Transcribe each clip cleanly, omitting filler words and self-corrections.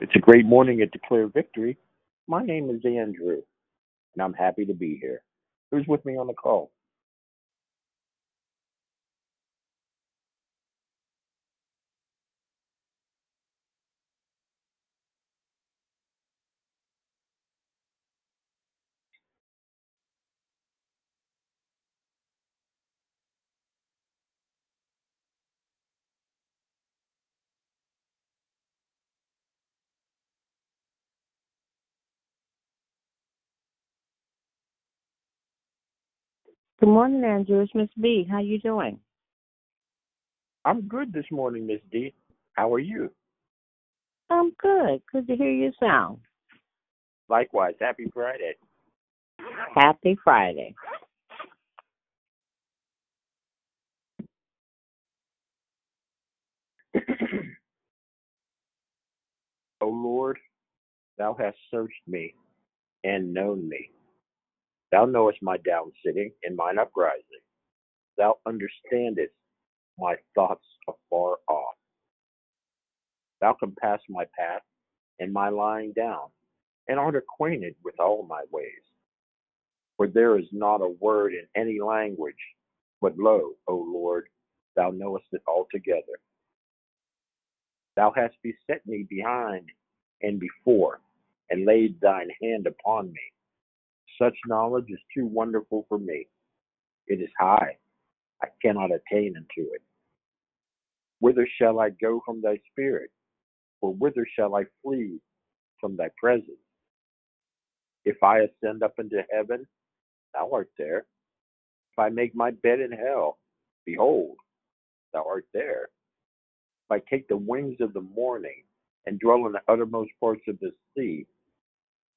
It's a great morning at Declare Victory. My name is Andrew, and I'm happy to be here. Who's with me on the call? Good morning, Andrew. It's Miss B. How you doing? I'm good this morning, Miss D. How are you? I'm good. Good to hear your sound. Likewise. Happy Friday. Happy Friday. O Lord, thou hast searched me and known me. Thou knowest my down sitting and mine uprising. Thou understandest my thoughts afar off. Thou compassest my path and my lying down, and art acquainted with all my ways. For there is not a word in any language, but lo, O Lord, thou knowest it altogether. Thou hast beset me behind and before, and laid thine hand upon me. Such knowledge is too wonderful for me. It is high. I cannot attain unto it. Whither shall I go from thy spirit? Or whither shall I flee from thy presence? If I ascend up into heaven, thou art there. If I make my bed in hell, behold, thou art there. If I take the wings of the morning and dwell in the uttermost parts of the sea,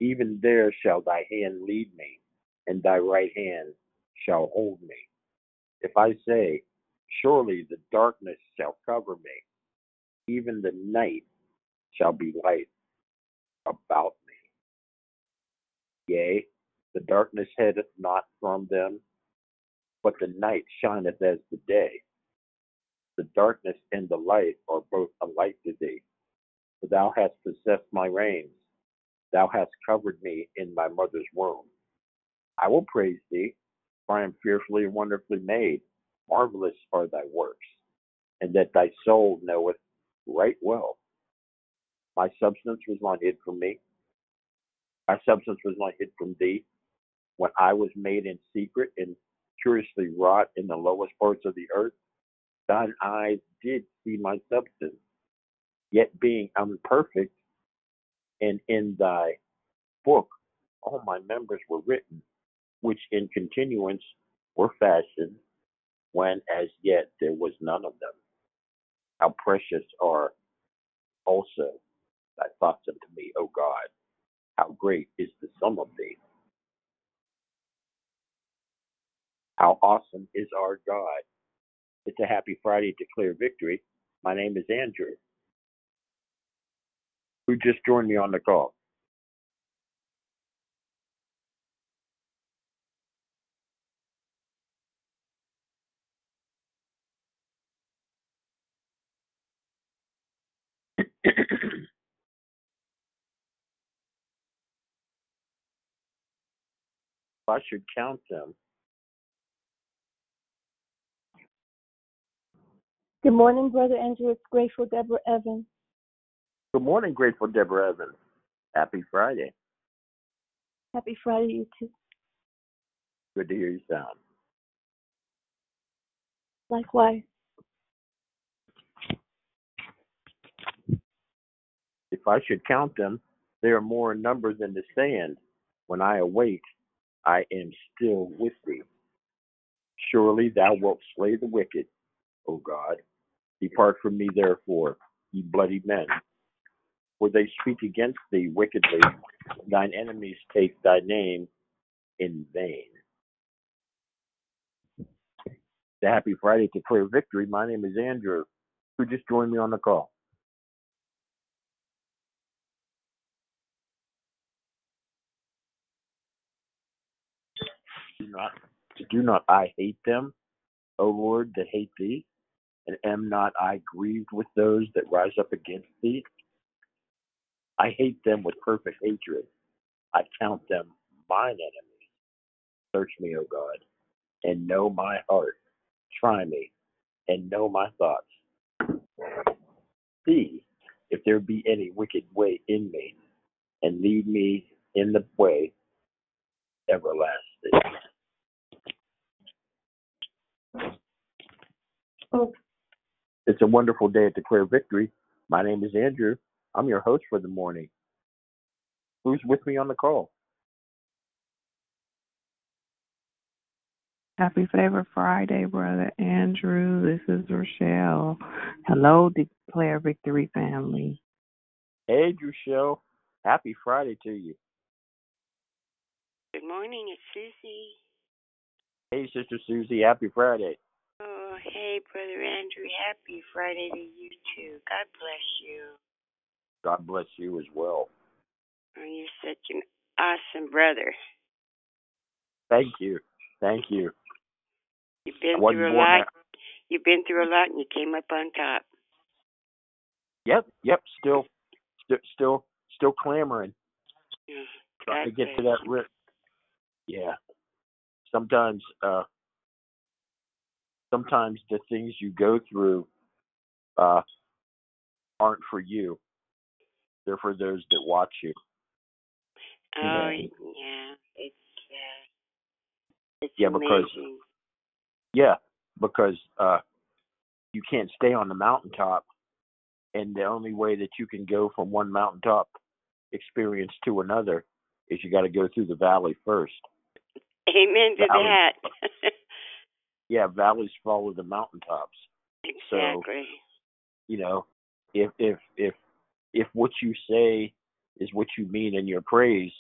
even there shall thy hand lead me, and thy right hand shall hold me. If I say, surely the darkness shall cover me, even the night shall be light about me. Yea, the darkness hideth not from them, but the night shineth as the day. The darkness and the light are both alike to thee, for thou hast possessed my reins. Thou hast covered me in my mother's womb. I will praise thee, for I am fearfully and wonderfully made. Marvelous are thy works, and that thy soul knoweth right well. My substance was not hid from me. My substance was not hid from thee, when I was made in secret and curiously wrought in the lowest parts of the earth. Thine eyes did see my substance, yet being unperfect, and in thy book all my members were written, which in continuance were fashioned, when as yet there was none of them. How precious are also thy thoughts unto me, O God. How great is the sum of thee. How awesome is our God. It's a happy Friday to Declare Victory. My name is Andrew. Who just joined me on the call? I should count them. Good morning, Brother Andrew. It's Grateful Deborah Evans. Good morning, Grateful Deborah Evans. Happy Friday. Happy Friday, you too. Good to hear you sound. Likewise. If I should count them, they are more in number than the sand. When I awake, I am still with thee. Surely thou wilt slay the wicked, O God. Depart from me, therefore, ye bloody men. For they speak against thee wickedly, thine enemies take thy name in vain. The happy Friday to Declare Victory. My name is Andrew, who just joined me on the call. Do not I hate them, O Lord, that hate thee, and am not I grieved with those that rise up against thee? I hate them with perfect hatred. I count them mine enemies. Search me, O God, and know my heart. Try me, and know my thoughts. See if there be any wicked way in me, and lead me in the way everlasting. Oh. It's a wonderful day at Declare Victory. My name is Andrew. I'm your host for the morning. Who's with me on the call? Happy Favor Friday, Brother Andrew. This is Rochelle. Hello, Declare Victory family. Hey, Rochelle. Happy Friday to you. Good morning. It's Susie. Hey, Sister Susie. Happy Friday. Oh, hey, Brother Andrew. Happy Friday to you, too. God bless you. God bless you as well. Oh, you're such an awesome brother. Thank you. Thank you. You've been through a lot, and you came up on top. Yep. Still clamoring. Yeah, trying to get to that rip. Yeah. Sometimes the things you go through aren't for you. They're for those that watch you. Oh, you know? Yeah. It's amazing. Because you can't stay on the mountaintop, and the only way that you can go from one mountaintop experience to another is you got to go through the valley first. Amen to that. Yeah, valleys follow the mountaintops. Exactly. So, you know, if what you say is what you mean in your praise,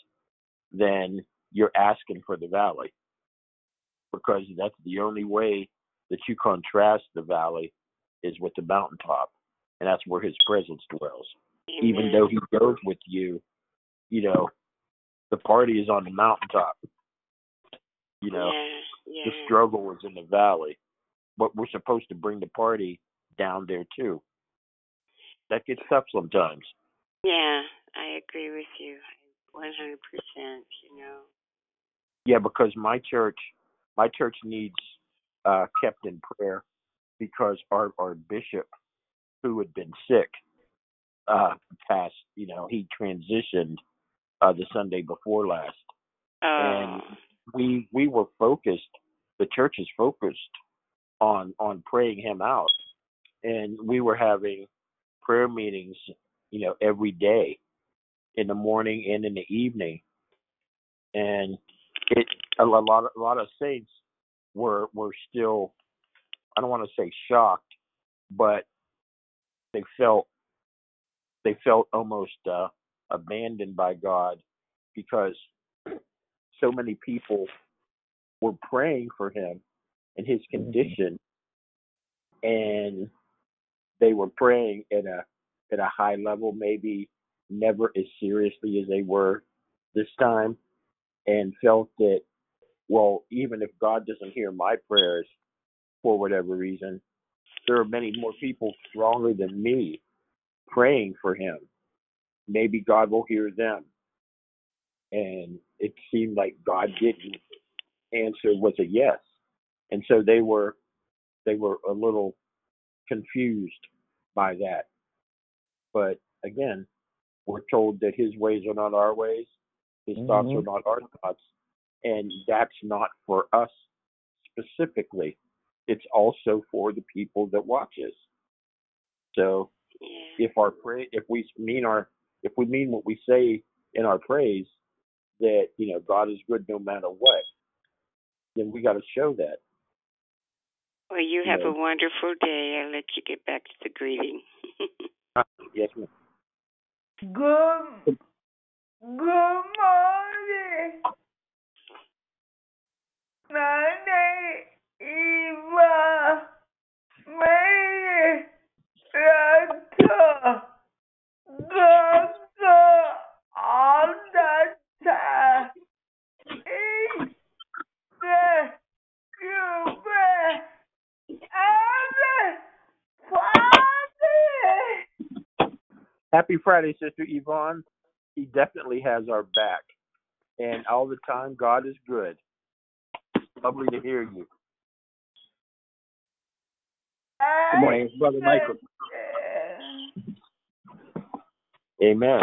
then you're asking for the valley. Because that's the only way that you contrast the valley is with the mountaintop. And that's where his presence dwells. Amen. Even though he goes with you, you know, the party is on the mountaintop. You know, yeah. The struggle is in the valley. But we're supposed to bring the party down there, too. That gets tough sometimes. Yeah, I agree with you 100%, you know. Yeah, because my church needs kept in prayer because our bishop, who had been sick, passed. You know, he transitioned the Sunday before last, and we were focused. The church is focused on praying him out, and we were having prayer meetings, you know, every day, in the morning and in the evening, and it. A lot of saints were still, I don't want to say shocked, but they felt almost abandoned by God because so many people were praying for him and his condition, and they were praying at a high level, maybe never as seriously as they were this time, and felt that, well, even if God doesn't hear my prayers for whatever reason, there are many more people stronger than me praying for him. Maybe God will hear them. And it seemed like God didn't answer was a yes. And so they were a little confused by that. But again, we're told that his ways are not our ways, his thoughts are not our thoughts. And that's not for us specifically. It's also for the people that watch us. So if we mean what we say in our praise, that, you know, God is good no matter what, then we got to show that. Well, you have a wonderful day. I'll let you get back to the greeting. Yes, ma'am. Good morning. My name is Eva May Doctor. Doctor all the time. It's the human and the father. Happy Friday, Sister Yvonne. He definitely has our back. And all the time, God is good. Lovely to hear you. Good morning, Brother Michael. Amen.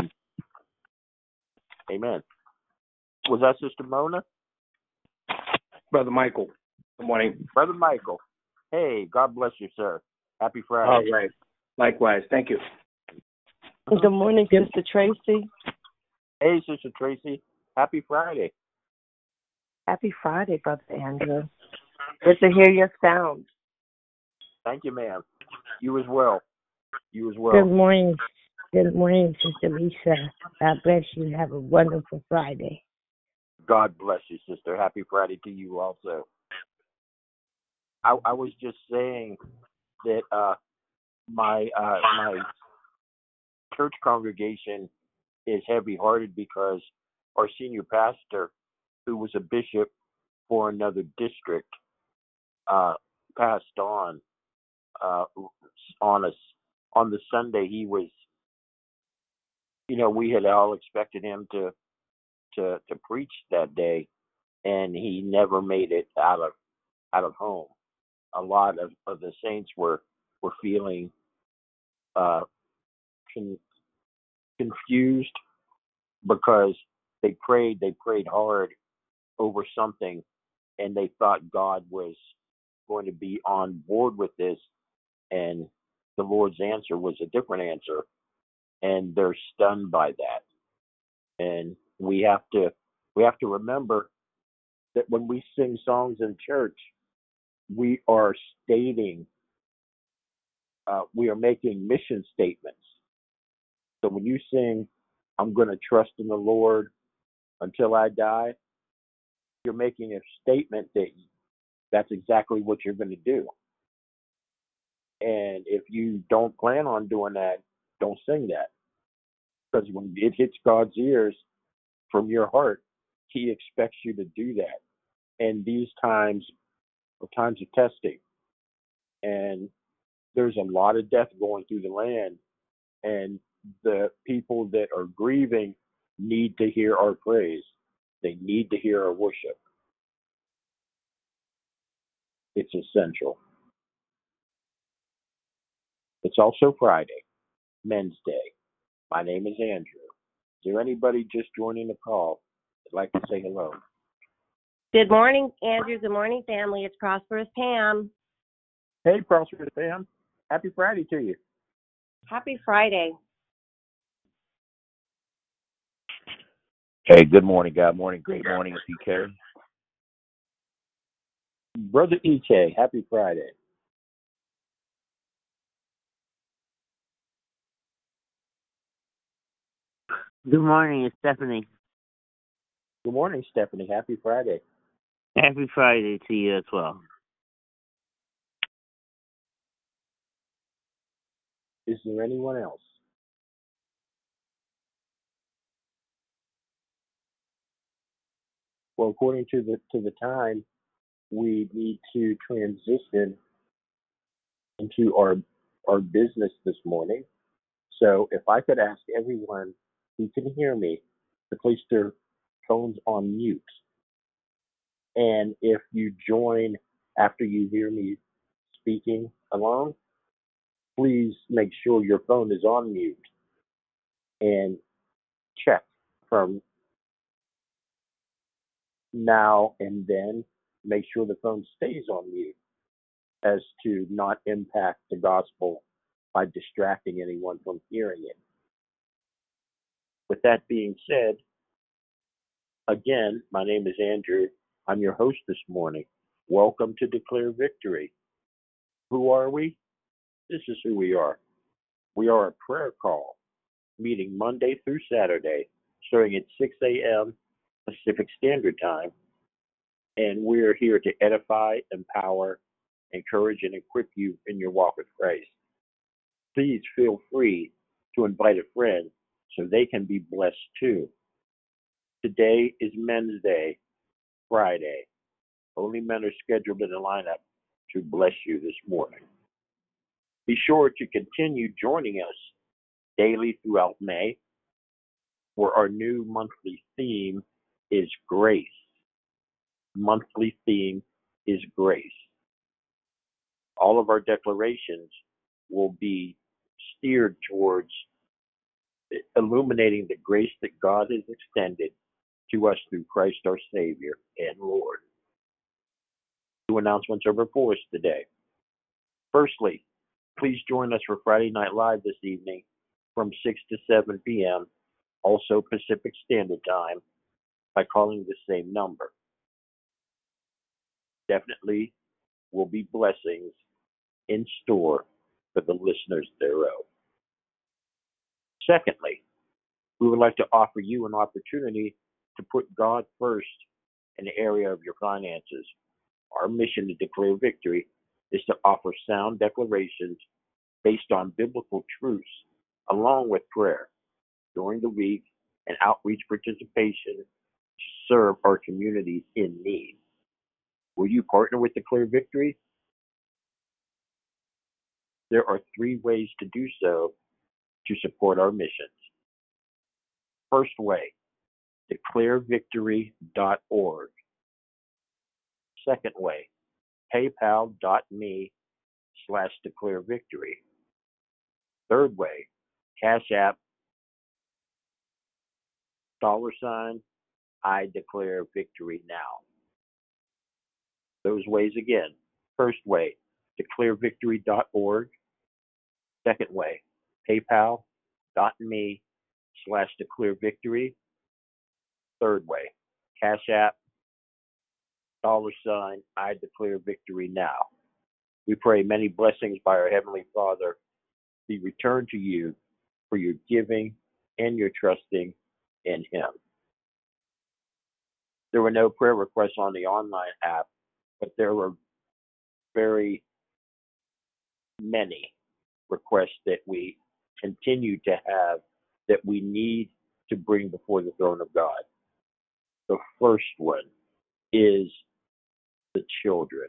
Amen. Was that Sister Mona? Brother Michael. Good morning. Brother Michael. Hey, God bless you, sir. Happy Friday. All right. Likewise. Thank you. Good morning, Sister Tracy. Hey, Sister Tracy. Happy Friday. Happy Friday, Brother Andrew. Good to hear your sound. Thank you, ma'am. You as well. You as well. Good morning. Good morning, Sister Lisa. God bless you. Have a wonderful Friday. God bless you, Sister. Happy Friday to you also. I was just saying that my church congregation is heavy-hearted because our senior pastor, who was a bishop for another district, passed on us on the Sunday he was. You know, we had all expected him to preach that day, and he never made it out of home. A lot of the saints were feeling confused because they prayed hard over something, and they thought God was going to be on board with this, and the Lord's answer was a different answer. And they're stunned by that. And we have to remember that when we sing songs in church, we are stating, we are making mission statements. So when you sing, I'm going to trust in the Lord until I die, you're making a statement that that's exactly what you're going to do. And if you don't plan on doing that, don't sing that, because when it hits God's ears from your heart, he expects you to do that. And these times are times of testing, and there's a lot of death going through the land, and the people that are grieving need to hear our praise. They need to hear our worship. It's essential. It's also Friday, Men's Day. My name is Andrew. Is there anybody just joining the call that'd like to say hello? Good morning, Andrew. Good morning, family. It's Prosperous Pam. Hey, Prosperous Pam. Happy Friday to you. Happy Friday. Hey, good morning, God. Morning, great morning, PK. Brother EK, happy Friday. Good morning, it's Stephanie. Good morning, Stephanie. Happy Friday. Happy Friday to you as well. Is there anyone else? Well, according to the time, we need to transition into our business this morning. So if I could ask everyone who can hear me to place their phones on mute. And if you join after you hear me speaking along, please make sure your phone is on mute and check from now and then. Make sure the phone stays on mute as to not impact the gospel by distracting anyone from hearing it. With that being said, again, my name is Andrew. I'm your host this morning. Welcome to Declare Victory. Who are we? This is who we are. We are a prayer call, meeting Monday through Saturday, starting at 6 a.m. Pacific Standard Time. And we're here to edify, empower, encourage, and equip you in your walk with Christ. Please feel free to invite a friend so they can be blessed too. Today is Men's Day, Friday. Only men are scheduled in the lineup to bless you this morning. Be sure to continue joining us daily throughout May, where our new monthly theme is grace. Monthly theme is grace. All of our declarations will be steered towards illuminating the grace that God has extended to us through Christ our Savior and Lord. Two announcements are before us today. Firstly, please join us for Friday Night Live this evening from 6 to 7 p.m., also Pacific Standard Time, by calling the same number. Definitely will be blessings in store for the listeners thereof. Secondly, we would like to offer you an opportunity to put God first in the area of your finances. Our mission to Declare Victory is to offer sound declarations based on biblical truths, along with prayer during the week and outreach participation to serve our communities in need. Will you partner with Declare Victory? There are three ways to do so to support our missions. First way, declarevictory.org. Second way, paypal.me/declarevictory. Third way, Cash App, $ I Declare Victory Now. Those ways again. First way, declarevictory.org. Second way, paypal.me/declarevictory. Third way, Cash App, $ I Declare Victory Now. We pray many blessings by our Heavenly Father be returned to you for your giving and your trusting in Him. There were no prayer requests on the online app, but there were very many requests that we continue to have that we need to bring before the throne of God. The first one is the children.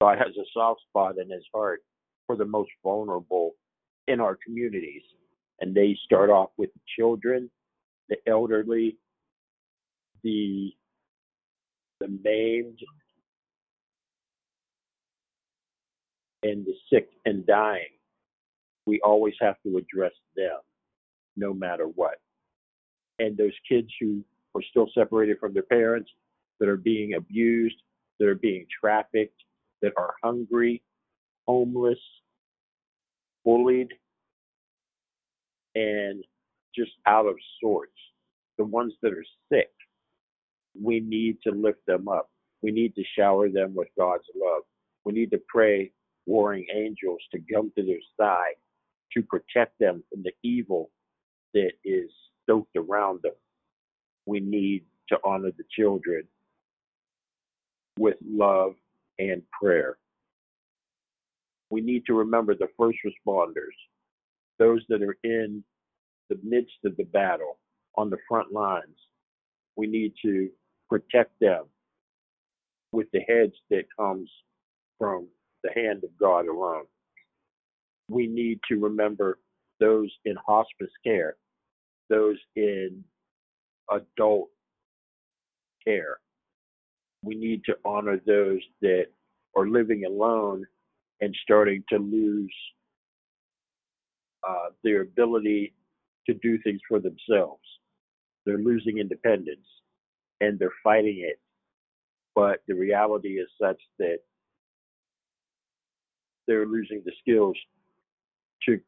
God has a soft spot in His heart for the most vulnerable in our communities, and they start off with the children, the elderly, the maimed, and the sick and dying. We always have to address them, no matter what. And those kids who are still separated from their parents, that are being abused, that are being trafficked, that are hungry, homeless, bullied, and just out of sorts. The ones that are sick, we need to lift them up. We need to shower them with God's love. We need to pray warring angels to come to their side to protect them from the evil that is stoked around them. We need to honor the children with love and prayer. We need to remember the first responders, those that are in the midst of the battle, on the front lines. We need to protect them with the hedge that comes from the hand of God alone. We need to remember those in hospice care, those in adult care. We need to honor those that are living alone and starting to lose their ability to do things for themselves. They're losing independence and they're fighting it. But the reality is such that they're losing the skills to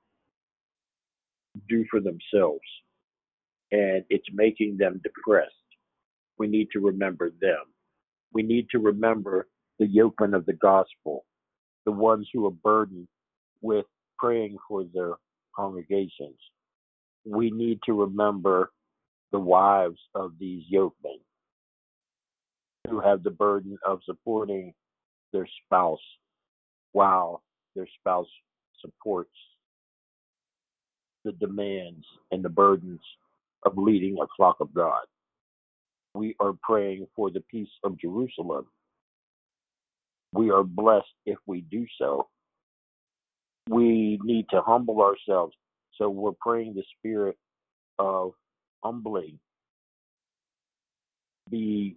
do for themselves. And it's making them depressed. We need to remember them. We need to remember the yokemen of the gospel, the ones who are burdened with praying for their congregations. We need to remember the wives of these yokemen who have the burden of supporting their spouse while their spouse supports the demands and the burdens of leading a flock of God. We are praying for the peace of Jerusalem. We are blessed if we do so. We need to humble ourselves So we're praying the spirit of humbling be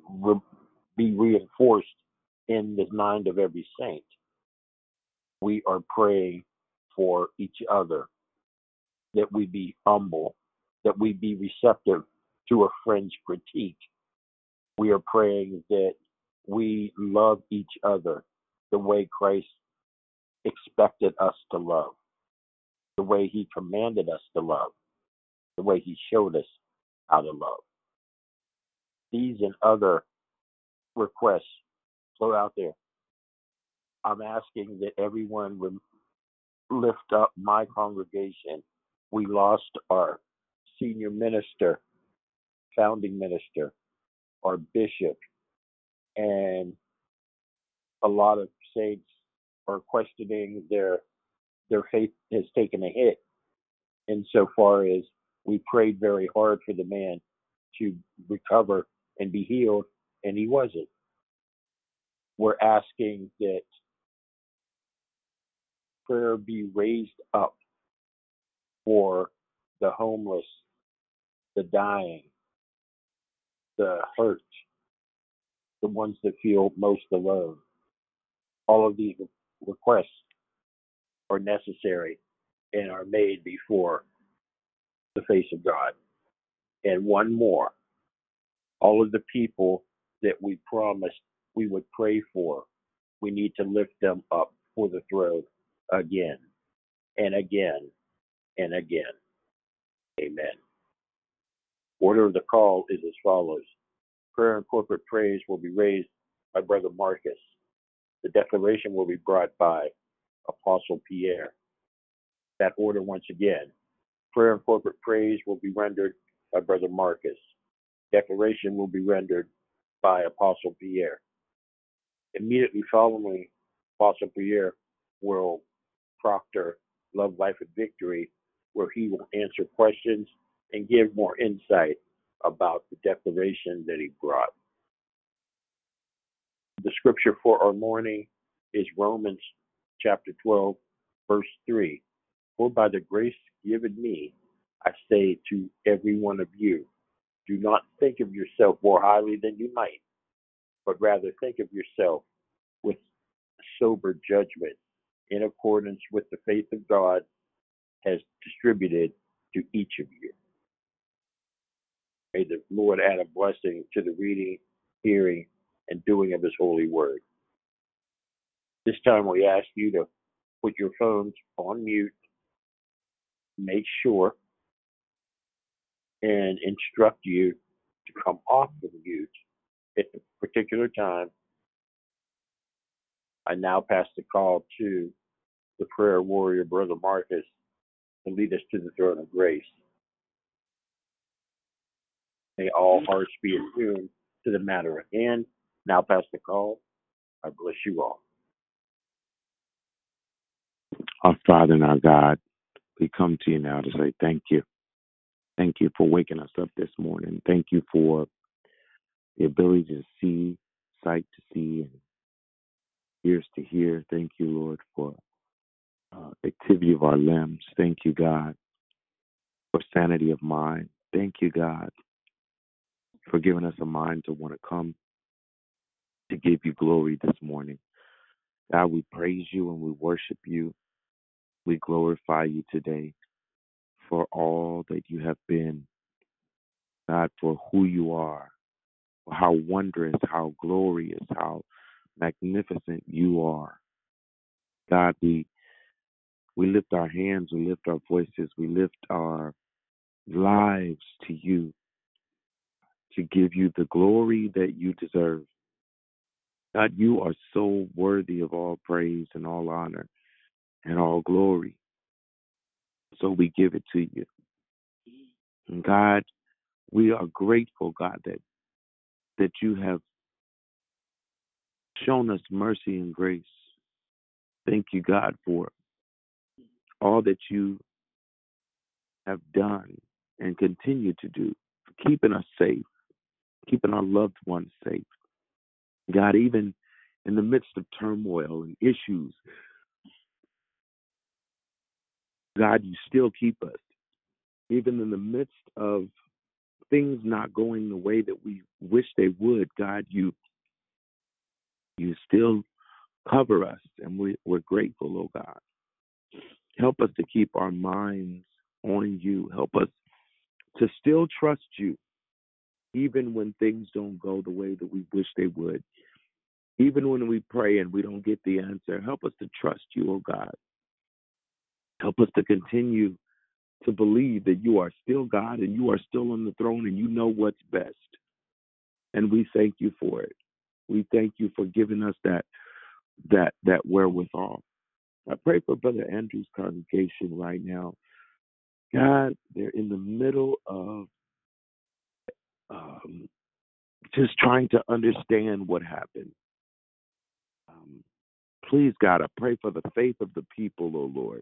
reinforced in the mind of every saint. We are praying for each other, that we be humble, that we be receptive to a friend's critique. We are praying that we love each other the way Christ expected us to love, the way he commanded us to love, the way he showed us how to love. These and other requests flow out there. I'm asking that everyone would lift up my congregation. We lost our senior minister, founding minister, our bishop, and a lot of saints are questioning their faith has taken a hit. And so far as we prayed very hard for the man to recover and be healed, and he wasn't. We're asking that prayer be raised up for the homeless, the dying, the hurt, the ones that feel most alone. All of these requests are necessary and are made before the face of God. And one more, all of the people that we promised we would pray for, we need to lift them up for the throne again and again and again. Amen. Order of the call is as follows. Prayer and corporate praise will be raised by Brother Marcus. The declaration will be brought by Apostle Pierre. That order once again. Prayer and corporate praise will be rendered by Brother Marcus. Declaration will be rendered by Apostle Pierre. Immediately following Apostle Pierre will proctor Love, Life, and Victory, where he will answer questions and give more insight about the declaration that he brought. The scripture for our morning is Romans chapter 12, verse 3. For by the grace given me, I say to every one of you, do not think of yourself more highly than you might, but rather think of yourself with sober judgment in accordance with the faith of God has distributed to each of you. May the Lord add a blessing to the reading, hearing, and doing of his holy word. This time we ask you to put your phones on mute, make sure, and instruct you to come off of mute at a particular time. I now pass the call to the prayer warrior, Brother Marcus, to lead us to the throne of grace. May all hearts be attuned to the matter at hand. Now pass the call. I bless you all. Our Father and our God, we come to you now to say thank you. Thank you for waking us up this morning. Thank you for the ability to see, sight to see, and ears to hear. Thank you, Lord, for activity of our limbs. Thank you, God, for sanity of mind. Thank you, God, for giving us a mind to want to come to give you glory this morning. God, we praise you and we worship you. We glorify you today for all that you have been. God, for who you are, for how wondrous, how glorious, how magnificent you are. God, we lift our hands, we lift our voices, we lift our lives to you, to give you the glory that you deserve. God, you are so worthy of all praise and all honor and all glory. So we give it to you. And God, we are grateful, God, that you have shown us mercy and grace. Thank you, God, for all that you have done and continue to do, for keeping us safe, keeping our loved ones safe. God, even in the midst of turmoil and issues, God, you still keep us, even in the midst of things not going the way that we wish they would. God, you still cover us, and we're grateful, oh God. Help us to keep our minds on you. Help us to still trust you, even when things don't go the way that we wish they would. Even when we pray and we don't get the answer, help us to trust you, oh God. Help us to continue to believe that you are still God and you are still on the throne and you know what's best. And we thank you for it. We thank you for giving us that wherewithal. I pray for Brother Andrew's congregation right now. God, they're in the middle of just trying to understand what happened. Please, God, I pray for the faith of the people, oh Lord,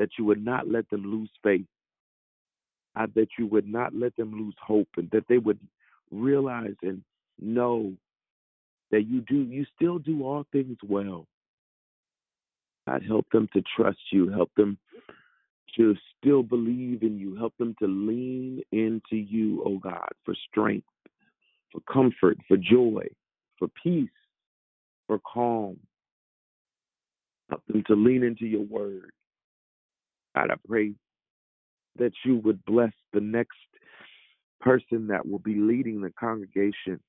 that you would not let them lose faith, that you would not let them lose hope, and that they would realize and know that you still do all things well. God, help them to trust you. Help them to still believe in you. Help them to lean into you, oh God, for strength, for comfort, for joy, for peace, for calm. Help them to lean into your word. God, I pray that you would bless the next person that will be leading the congregation.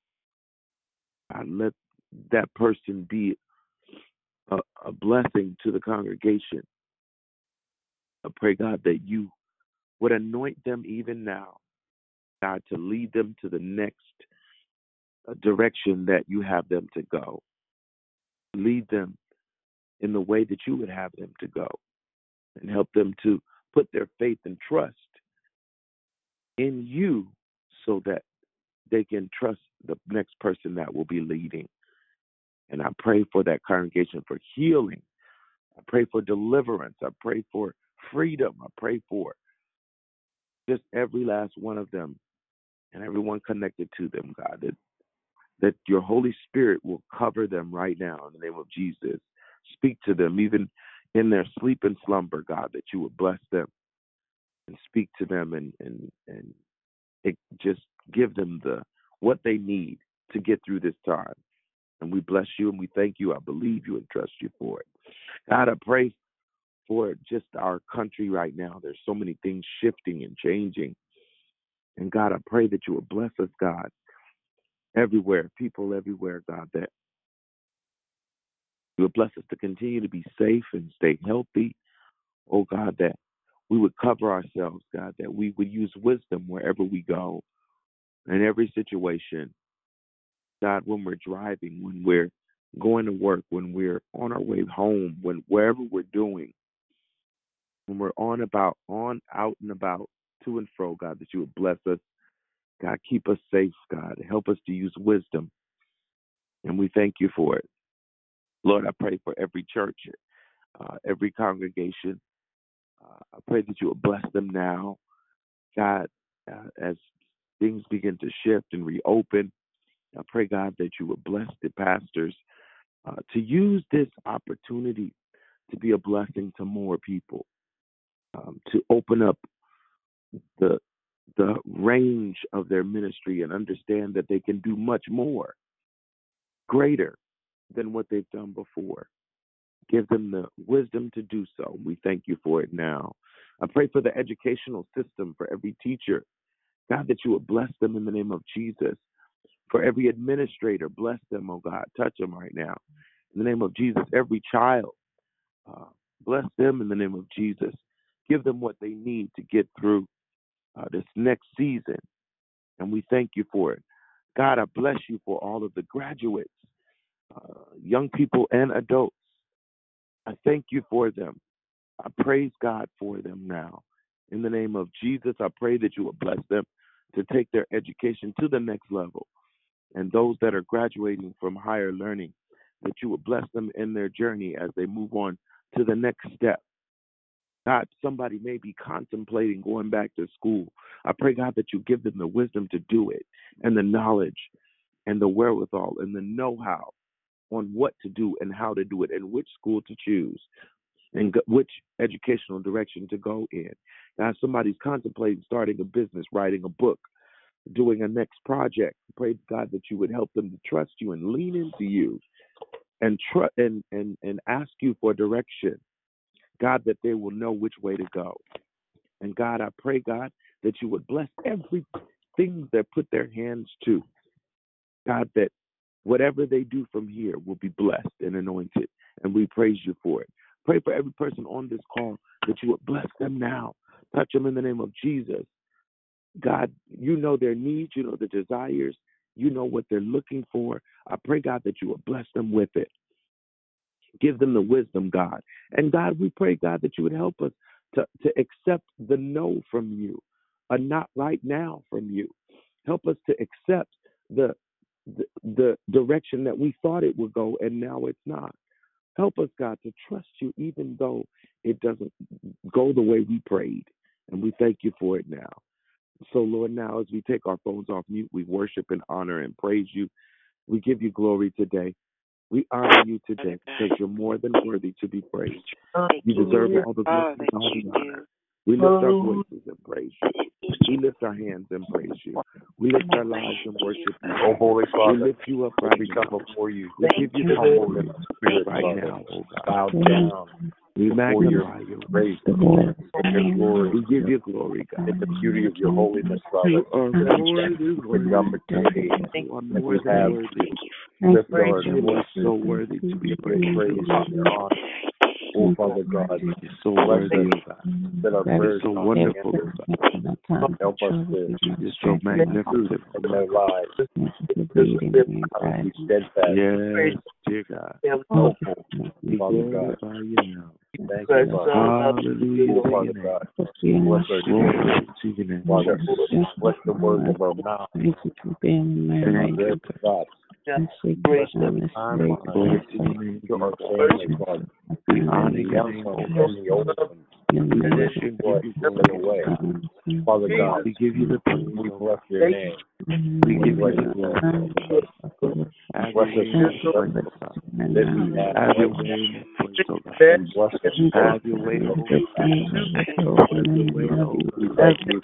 God, let that person be a blessing to the congregation. I pray, God, that you would anoint them even now, God, to lead them to the next direction that you have them to go. Lead them in the way that you would have them to go, and help them to put their faith and trust in you so that they can trust the next person that will be leading. And I pray for that congregation for healing. I pray for deliverance. I pray for freedom. I pray for just every last one of them and everyone connected to them, God, that your Holy Spirit will cover them right now in the name of Jesus. Speak to them, even in their sleep and slumber, God, that you would bless them and speak to them and just give them what they need to get through this time. And we bless you and we thank you. I believe you and trust you for it. God, I pray for just our country right now. There's so many things shifting and changing. And God, I pray that you would bless us, God, everywhere, people everywhere, God, that you would bless us to continue to be safe and stay healthy. Oh, God, that we would cover ourselves, God, that we would use wisdom wherever we go, in every situation. God, when we're driving, when we're going to work, when we're on our way home, wherever we're doing, when we're out and about, to and fro, God, that you would bless us. God, keep us safe, God. Help us to use wisdom. And we thank you for it. Lord, I pray for every church, every congregation. I pray that you will bless them now, God, as things begin to shift and reopen. I pray, God, that you will bless the pastors to use this opportunity to be a blessing to more people, to open up the range of their ministry and understand that they can do much more, greater than what they've done before. Give them the wisdom to do so. We thank you for it now. I pray for the educational system, for every teacher. God, that you would bless them in the name of Jesus. For every administrator, bless them, oh God. Touch them right now. In the name of Jesus, every child, bless them in the name of Jesus. Give them what they need to get through this next season. And we thank you for it. God, I bless you for all of the graduates, young people and adults. I thank you for them. I praise God for them now. In the name of Jesus, I pray that you will bless them to take their education to the next level. And those that are graduating from higher learning, that you will bless them in their journey as they move on to the next step. God, somebody may be contemplating going back to school. I pray, God, that you give them the wisdom to do it, and the knowledge, and the wherewithal, and the know-how on what to do and how to do it and which school to choose. and which educational direction to go in. Now, if somebody's contemplating starting a business, writing a book, doing a next project, pray to God that you would help them to trust you and lean into you and ask you for direction. God, that they will know which way to go. And God, I pray, God, that you would bless everything that put their hands to. God, that whatever they do from here will be blessed and anointed, and we praise you for it. Pray for every person on this call that you would bless them now. Touch them in the name of Jesus. God, you know their needs, you know their desires, you know what they're looking for. I pray, God, that you would bless them with it. Give them the wisdom, God. And God, we pray, God, that you would help us to accept the no from you, a not right now from you. Help us to accept the direction that we thought it would go, and now it's not. Help us, God, to trust you even though it doesn't go the way we prayed. And we thank you for it now. So, Lord, now as we take our phones off mute, we worship and honor and praise you. We give you glory today. We honor you today because you're more than worthy to be praised. You deserve all the glory and all the honor. We lift our voices and praise you. We lift our hands and praise you. We lift our lives and worship you. Oh, Holy Father, we lift you up right now. Before you. We give you the Holy Spirit right now, oh God. Bow down. We magnify you. Praise the Lord. We give you glory, God. In the beauty of your holiness, Father. With the opportunity that we have. You're so worthy to be praised. Oh, Father God, you're so worthy. That our prayers are so wonderful. Help us to be so magnificent in our lives. Be steadfast. Yes, dear God. Helpful, Father God. Thank you, Father. Father God. Bless the words of our mouth. Thank you, God. Father God, we give you the praise. We bless your name. We give you the glory. Bless your name. Have your way. Have your way. Thank you. We love you. We bless your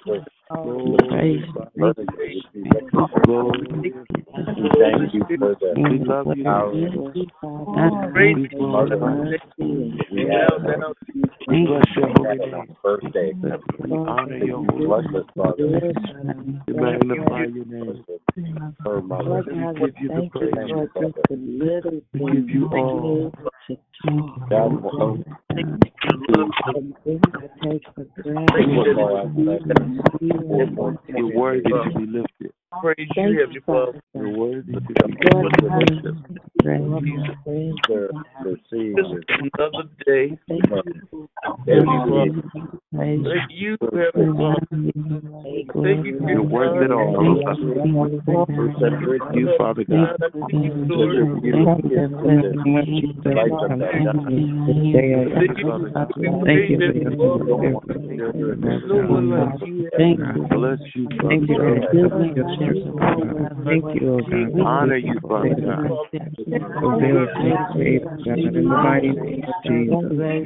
holy name. Birthday. We honor you. We bless us, Father. We magnify your name. We give you the praise. We give you all. You're worthy to be lifted. Praise you, Father. You're worthy to be lifted. Another day. Thank you, you're worth it all. You, Father God. Thank you. Thank you, we honor you, Father God. In the mighty name of Jesus. Bless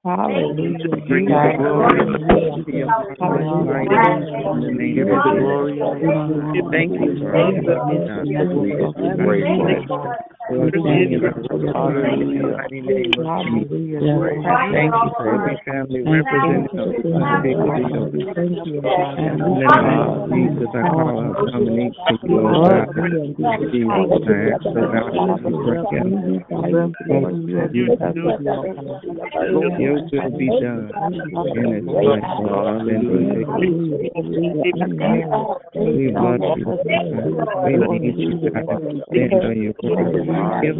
pray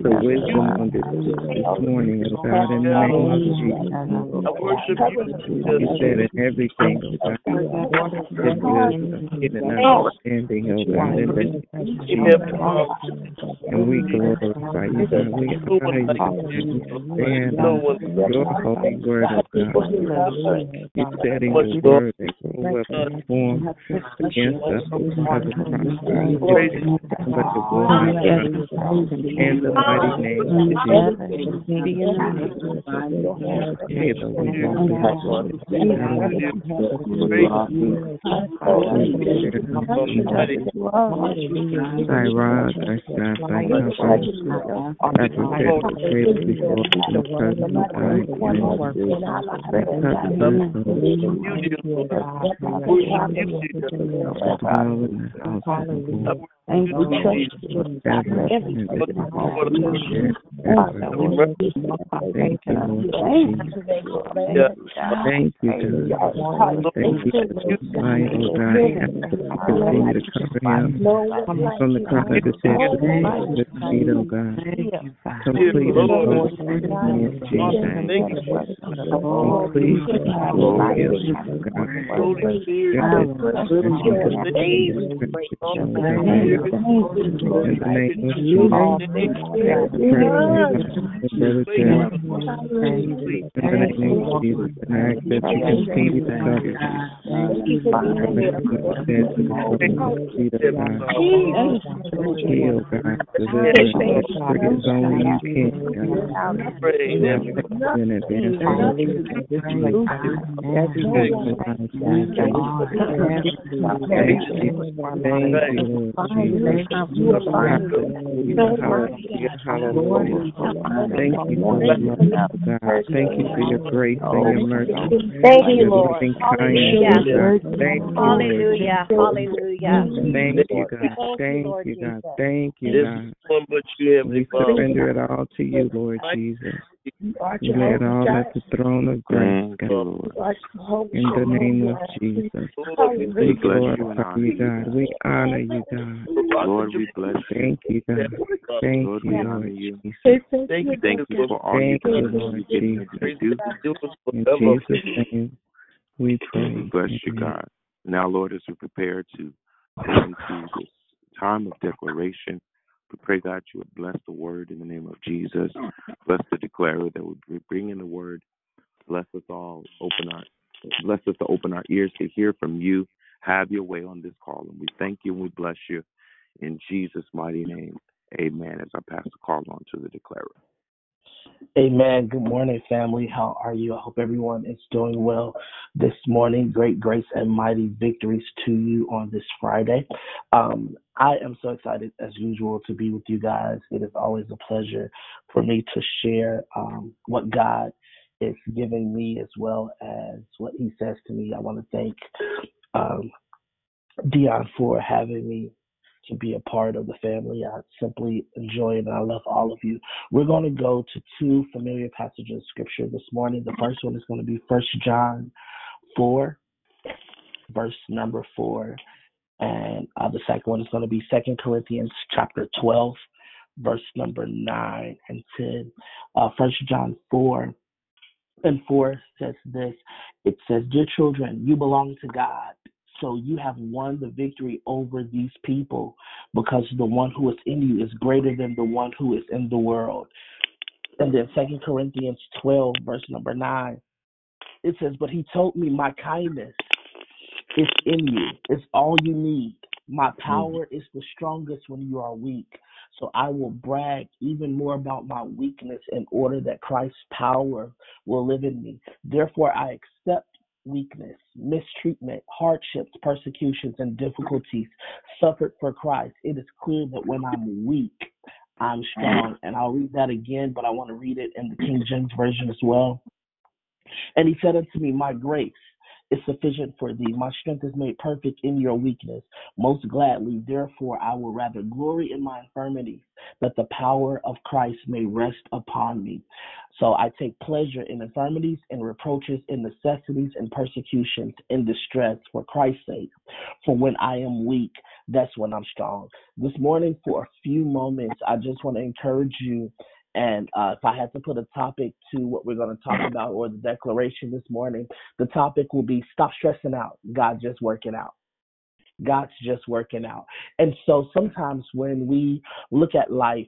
for wisdom on this morning, God, in the name of Jesus. You said in everything, God, that an understanding of God, and we glorify you, God. We stand on your holy word of God. You said in your word that no weapon formed against us will ever prosper, but the word in the mighty name of Jesus. Thank you for your grace and your mercy. Thank you, Lord. Hallelujah. Hallelujah. Thank you, God. Thank you, God. Thank you, God. We surrender it all to you, Lord Jesus. Lay it all at the throne of grace, God. In the name of Jesus. We glorify you, God. We honor you, God. Lord, we bless you. Thank you, God. Thank you, Lord Jesus. Thank you for all you do. In Jesus' name, we pray. We bless you, God. Now, Lord, as we prepare to come to this time of declaration, we pray, God, you would bless the word in the name of Jesus. Bless the declarer that would bring in the word. Bless us all. Bless us to open our ears to hear from you. Have your way on this call. And we thank you and we bless you in Jesus' mighty name. Amen. As I pass the call on to the declarer. Amen. Good morning, family. How are you? I hope everyone is doing well this morning. Great grace and mighty victories to you on this Friday. I am so excited, as usual, to be with you guys. It is always a pleasure for me to share what God is giving me as well as what he says to me. I want to thank Dion for having me to be a part of the family. I simply enjoy it, and I love all of you. We're going to go to two familiar passages of Scripture this morning. The first one is going to be 1 John 4, verse number 4. And the second one is going to be 2 Corinthians chapter 12, verse number 9 and 10. 1 John 4 and 4 says this. It says, "Dear children, you belong to God. So you have won the victory over these people, because the one who is in you is greater than the one who is in the world." And then 2 Corinthians 12, verse number 9, it says, "But he told me my kindness is in you. It's all you need. My power is the strongest when you are weak. So I will brag even more about my weakness in order that Christ's power will live in me. Therefore, I accept weakness, mistreatment, hardships, persecutions, and difficulties suffered for Christ. It is clear that when I'm weak, I'm strong." And I'll read that again, but I want to read it in the King James Version as well. "And he said unto me, my grace is sufficient for thee. My strength is made perfect in your weakness. Most gladly, therefore, I will rather glory in my infirmities, that the power of Christ may rest upon me. So I take pleasure in infirmities and reproaches, in necessities and persecutions, in distress for Christ's sake. For when I am weak, that's when I'm strong. This morning, for a few moments, I just want to encourage you. And if I had to put a topic to what we're going to talk about, or the declaration this morning, the topic will be stop stressing out. God's just working out. God's just working out. And so sometimes when we look at life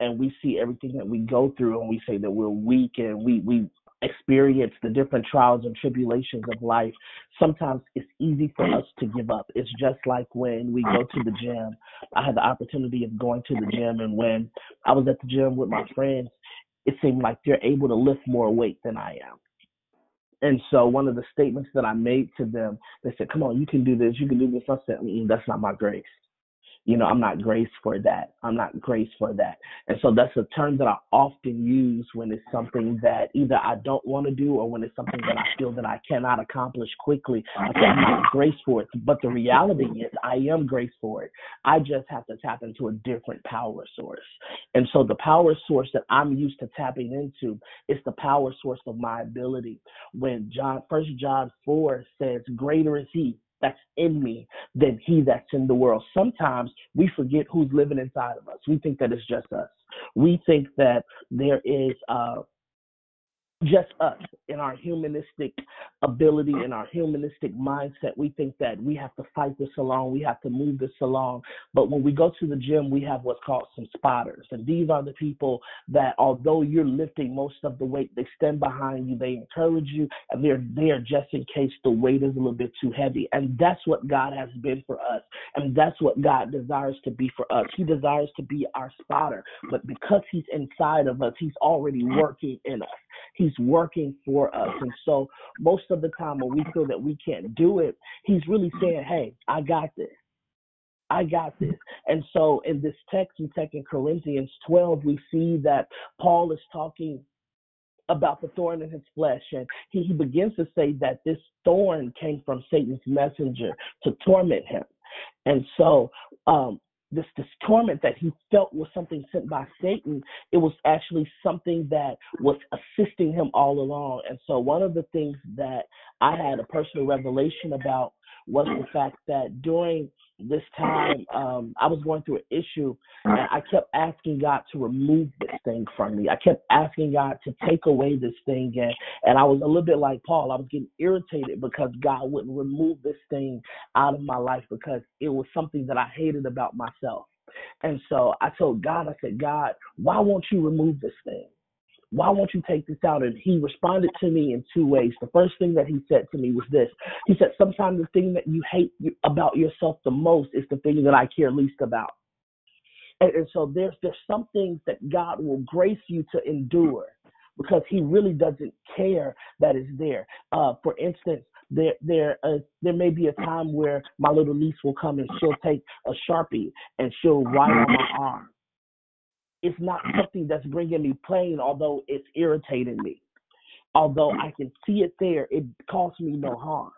and we see everything that we go through, and we say that we're weak, and we experience the different trials and tribulations of life, sometimes it's easy for us to give up. It's just like when we go to the gym. I had the opportunity of going to the gym, and when I was at the gym with my friends, it seemed like they're able to lift more weight than I am. And so one of the statements that I made to them, they said, come on, you can do this, you can do this. I said, that's not my grace. I'm not graced for that. I'm not graced for that. And so that's a term that I often use when it's something that either I don't want to do, or when it's something that I feel that I cannot accomplish quickly. I say I'm not graced for it. But the reality is I am graced for it. I just have to tap into a different power source. And so the power source that I'm used to tapping into is the power source of my ability. When 1 John 4 says, greater is he that's in me than he that's in the world. Sometimes we forget who's living inside of us. We think that it's just us. We think that there is just us in our humanistic ability, in our humanistic mindset. We think that we have to fight this along. We have to move this along. But when we go to the gym, we have what's called some spotters. And these are the people that, although you're lifting most of the weight, they stand behind you, they encourage you, and they're there just in case the weight is a little bit too heavy. And that's what God has been for us. And that's what God desires to be for us. He desires to be our spotter. But because he's inside of us, he's already working in us. He's working for us. And so most of the time when we feel that we can't do it, he's really saying, hey, I got this. I got this. And so in this text in 2 Corinthians 12, we see that Paul is talking about the thorn in his flesh. And he begins to say that this thorn came from Satan's messenger to torment him. And so this torment that he felt was something sent by Satan. It was actually something that was assisting him all along. And so one of the things that I had a personal revelation about was the fact that during this time, I was going through an issue, and I kept asking God to remove this thing from me. I kept asking God to take away this thing. And I was a little bit like Paul. I was getting irritated because God wouldn't remove this thing out of my life, because it was something that I hated about myself. And so I told God, I said, God, why won't you remove this thing? Why won't you take this out? And he responded to me in two ways. The first thing that he said to me was this. He said, sometimes the thing that you hate about yourself the most is the thing that I care least about. And so there's some things that God will grace you to endure, because he really doesn't care that it's there. For instance, there may be a time where my little niece will come and she'll take a Sharpie and she'll write on my arm. It's not something that's bringing me pain, although it's irritating me. Although I can see it there, it causes me no harm.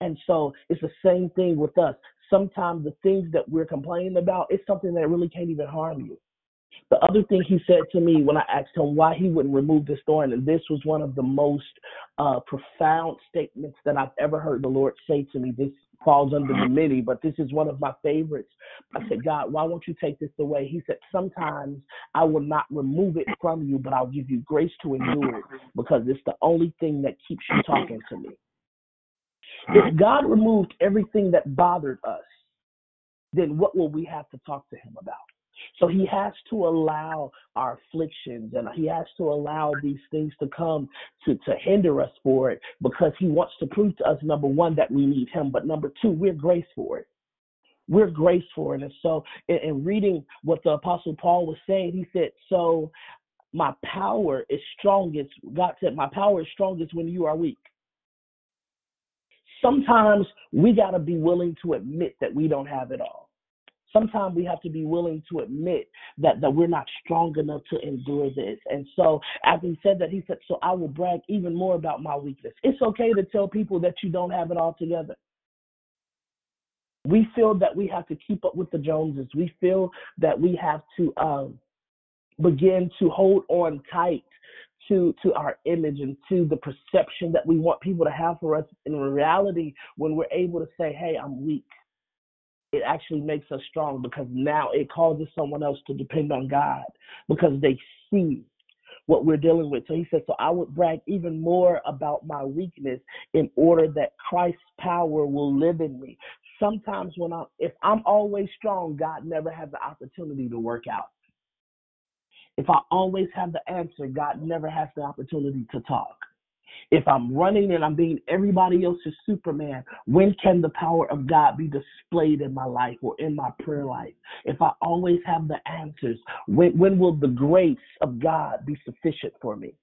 And so it's the same thing with us. Sometimes the things that we're complaining about, it's something that really can't even harm you. The other thing he said to me when I asked him why he wouldn't remove this thorn, and this was one of the most profound statements that I've ever heard the Lord say to me. This falls under the many, but this is one of my favorites. I said, God, why won't you take this away? He said, sometimes I will not remove it from you, but I'll give you grace to endure it, because it's the only thing that keeps you talking to me. If God removed everything that bothered us, then what will we have to talk to him about? So he has to allow our afflictions, and he has to allow these things to come to hinder us for it, because he wants to prove to us, number one, that we need him, but number two, we're graced for it. We're graced for it. And so in reading what the Apostle Paul was saying, he said, so my power is strongest. God said, my power is strongest when you are weak. Sometimes we got to be willing to admit that we don't have it all. Sometimes we have to be willing to admit that we're not strong enough to endure this. And so as he said that, he said, so I will brag even more about my weakness. It's okay to tell people that you don't have it all together. We feel that we have to keep up with the Joneses. We feel that we have to begin to hold on tight to our image and to the perception that we want people to have for us. In reality, when we're able to say, hey, I'm weak, it actually makes us strong, because now it causes someone else to depend on God because they see what we're dealing with. So he said, so I would brag even more about my weakness in order that Christ's power will live in me. Sometimes if I'm always strong, God never has the opportunity to work out. If I always have the answer, God never has the opportunity to talk. If I'm running and I'm being everybody else's Superman, when can the power of God be displayed in my life or in my prayer life? If I always have the answers, when will the grace of God be sufficient for me?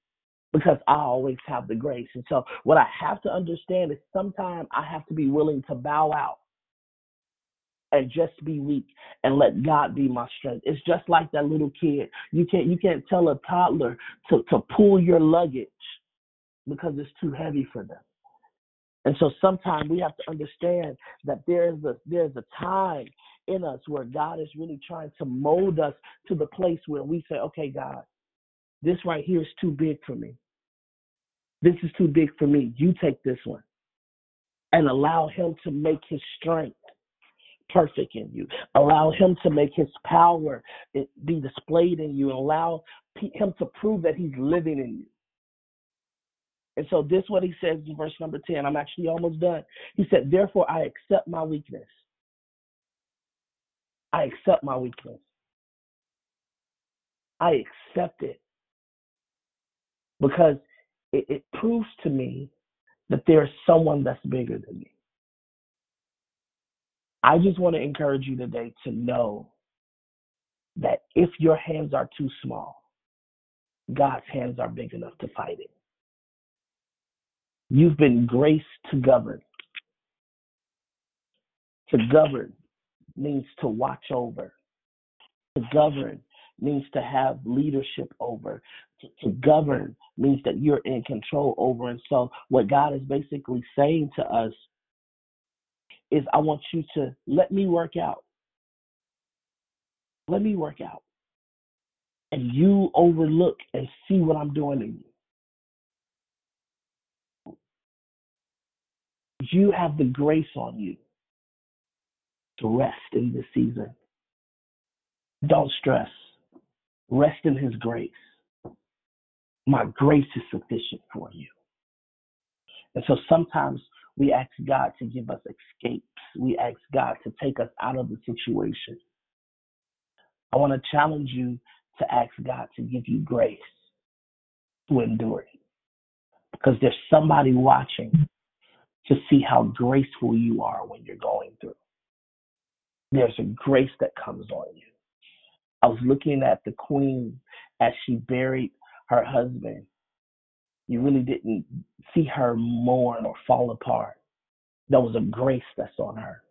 Because I always have the grace. And so what I have to understand is sometimes I have to be willing to bow out and just be weak and let God be my strength. It's just like that little kid. You can't tell a toddler to pull your luggage because it's too heavy for them. And so sometimes we have to understand that there's a time in us where God is really trying to mold us to the place where we say, okay, God, this right here is too big for me. This is too big for me. You take this one, and allow him to make his strength perfect in you. Allow him to make his power be displayed in you. Allow him to prove that he's living in you. And so this is what he says in verse number 10. I'm actually almost done. He said, therefore, I accept my weakness. I accept my weakness. I accept it because it proves to me that there is someone that's bigger than me. I just want to encourage you today to know that if your hands are too small, God's hands are big enough to fight it. You've been graced to govern. To govern means to watch over. To govern means to have leadership over. To govern means that you're in control over. And so what God is basically saying to us is, I want you to let me work out. Let me work out. And you overlook and see what I'm doing in you. You have the grace on you to rest in this season. Don't stress. Rest in his grace. My grace is sufficient for you. And so sometimes we ask God to give us escapes. We ask God to take us out of the situation. I want to challenge you to ask God to give you grace to endure it, because there's somebody watching to see how graceful you are when you're going through. There's a grace that comes on you. I was looking at the queen as she buried her husband. You really didn't see her mourn or fall apart. There was a grace that's on her.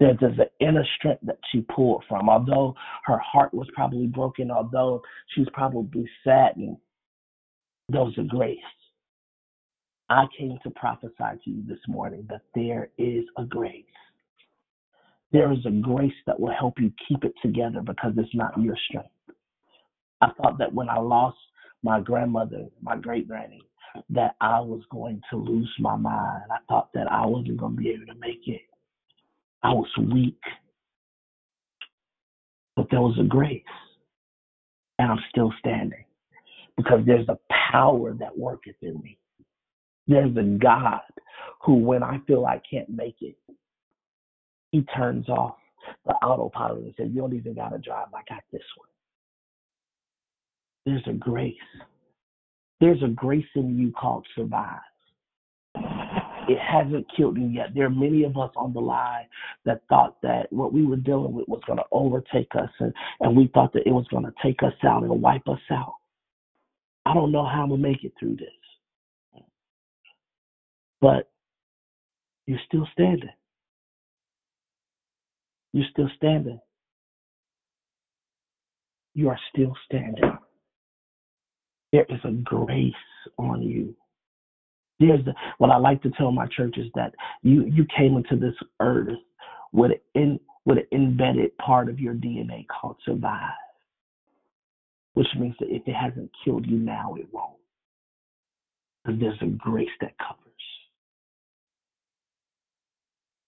There's an inner strength that she pulled from. Although her heart was probably broken, although she's probably saddened, there was a grace. I came to prophesy to you this morning that there is a grace. There is a grace that will help you keep it together, because it's not your strength. I thought that when I lost my grandmother, my great-granny, that I was going to lose my mind. I thought that I wasn't going to be able to make it. I was weak. But there was a grace, and I'm still standing, because there's a power that worketh in me. There's a God who, when I feel I can't make it, he turns off the autopilot and says, you don't even got to drive. I got this one. There's a grace. There's a grace in you called survive. It hasn't killed you yet. There are many of us on the line that thought that what we were dealing with was going to overtake us, and we thought that it was going to take us out and wipe us out. I don't know how I'm going to make it through this. But you're still standing. You're still standing. You are still standing. There is a grace on you. There's what I like to tell my church is that you came into this earth with an embedded part of your DNA called survive, which means that if it hasn't killed you now, it won't. Because there's a grace that covers.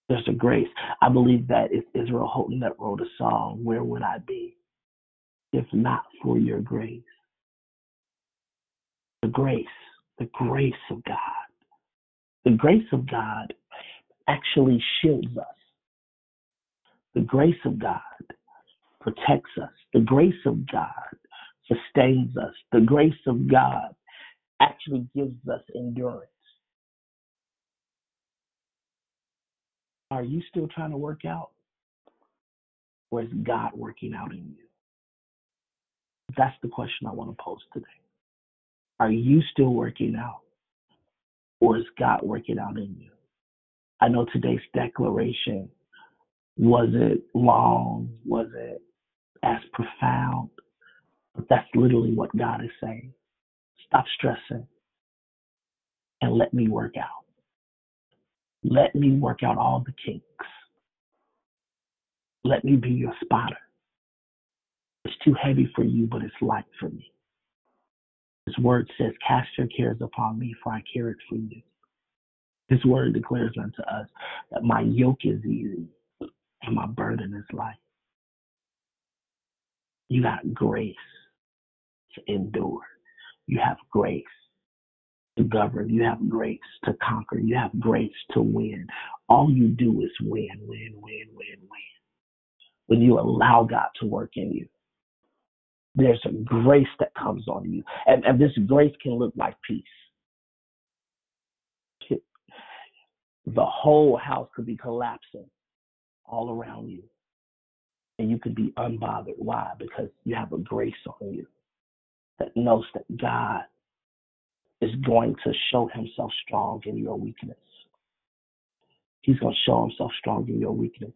There's a grace. I believe that it's Israel Houghton that wrote a song, "Where Would I Be If Not For Your Grace?" The grace of God. The grace of God actually shields us. The grace of God protects us. The grace of God sustains us. The grace of God actually gives us endurance. Are you still trying to work out? Or is God working out in you? That's the question I want to pose today. Are you still working out? Or is God working out in you? I know today's declaration wasn't long, wasn't as profound, but that's literally what God is saying. Stop stressing and let me work out. Let me work out all the kinks. Let me be your spotter. It's too heavy for you, but it's light for me. His word says, cast your cares upon me, for I care it for you. His word declares unto us that my yoke is easy and my burden is light. You got grace to endure. You have grace to govern. You have grace to conquer. You have grace to win. All you do is win, win, win, win, win. When you allow God to work in you, there's a grace that comes on you. And this grace can look like peace. The whole house could be collapsing all around you. And you could be unbothered. Why? Because you have a grace on you that knows that God is going to show himself strong in your weakness. He's going to show himself strong in your weakness.